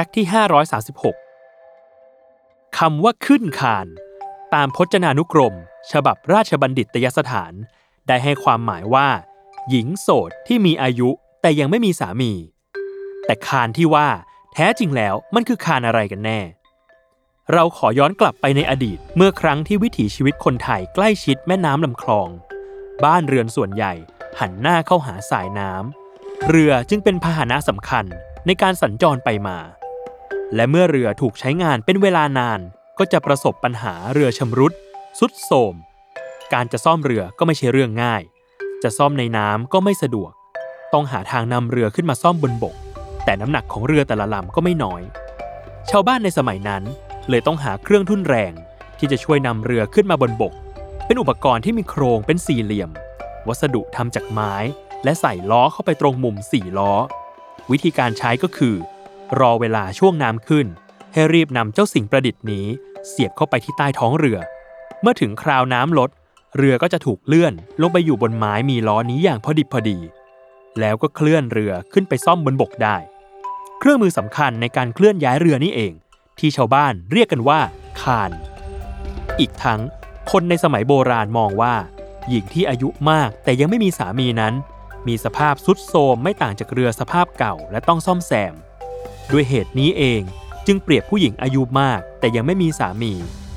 ฟกต์ที่536คำว่าขึ้นคานตามพจนานุกรมฉบับราชบัณฑิตยสถานได้ให้ความหมายว่าหญิงโสดที่มีอายุแต่ยังไม่มีสามีแต่คานที่ว่าแท้จริงแล้วมันคือคานอะไรกันแน่เราขอย้อนกลับไปในอดีตเมื่อครั้งที่วิถีชีวิตคนไทยใกล้ชิดแม่น้ำลำคลองบ้านเรือนส่วนใหญ่หันหน้าเข้าหาสายน้ำเรือจึงเป็นพาหนะสำคัญในการสัญจรไปมาและเมื่อเรือถูกใช้งานเป็นเวลานานก็จะประสบปัญหาเรือชำรุดทรุดโทรมการจะซ่อมเรือก็ไม่ใช่เรื่องง่ายจะซ่อมในน้ำก็ไม่สะดวกต้องหาทางนำเรือขึ้นมาซ่อมบนบกแต่น้ำหนักของเรือแต่ละลำก็ไม่น้อยชาวบ้านในสมัยนั้นเลยต้องหาเครื่องทุ่นแรงที่จะช่วยนำเรือขึ้นมาบนบกเป็นอุปกรณ์ที่มีโครงเป็นสี่เหลี่ยมวัสดุทำจากไม้และใส่ล้อเข้าไปตรงมุมสี่ล้อวิธีการใช้ก็คือรอเวลาช่วงน้ำขึ้นให้รีบนำเจ้าสิ่งประดิษฐ์นี้เสียบเข้าไปที่ใต้ท้องเรือเมื่อถึงคราวน้ำลดเรือก็จะถูกเลื่อนลงไปอยู่บนไม้มีล้อนี้อย่างพอดิบพอดีแล้วก็เคลื่อนเรือขึ้นไปซ่อมบนบกได้เครื่องมือสำคัญในการเคลื่อนย้ายเรือนี่เองที่ชาวบ้านเรียกกันว่าคานอีกทั้งคนในสมัยโบราณมองว่าหญิงที่อายุมากแต่ยังไม่มีสามีนั้นมีสภาพทรุดโทรมไม่ต่างจากเรือสภาพเก่าและต้องซ่อมแซมด้วยเหตุนี้เองจึงเปรียบผู้หญิงอายุมากแต่ยังไม่มีสามี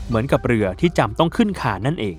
เหมือนกับเรือที่จำต้องขึ้นคานนั่นเอง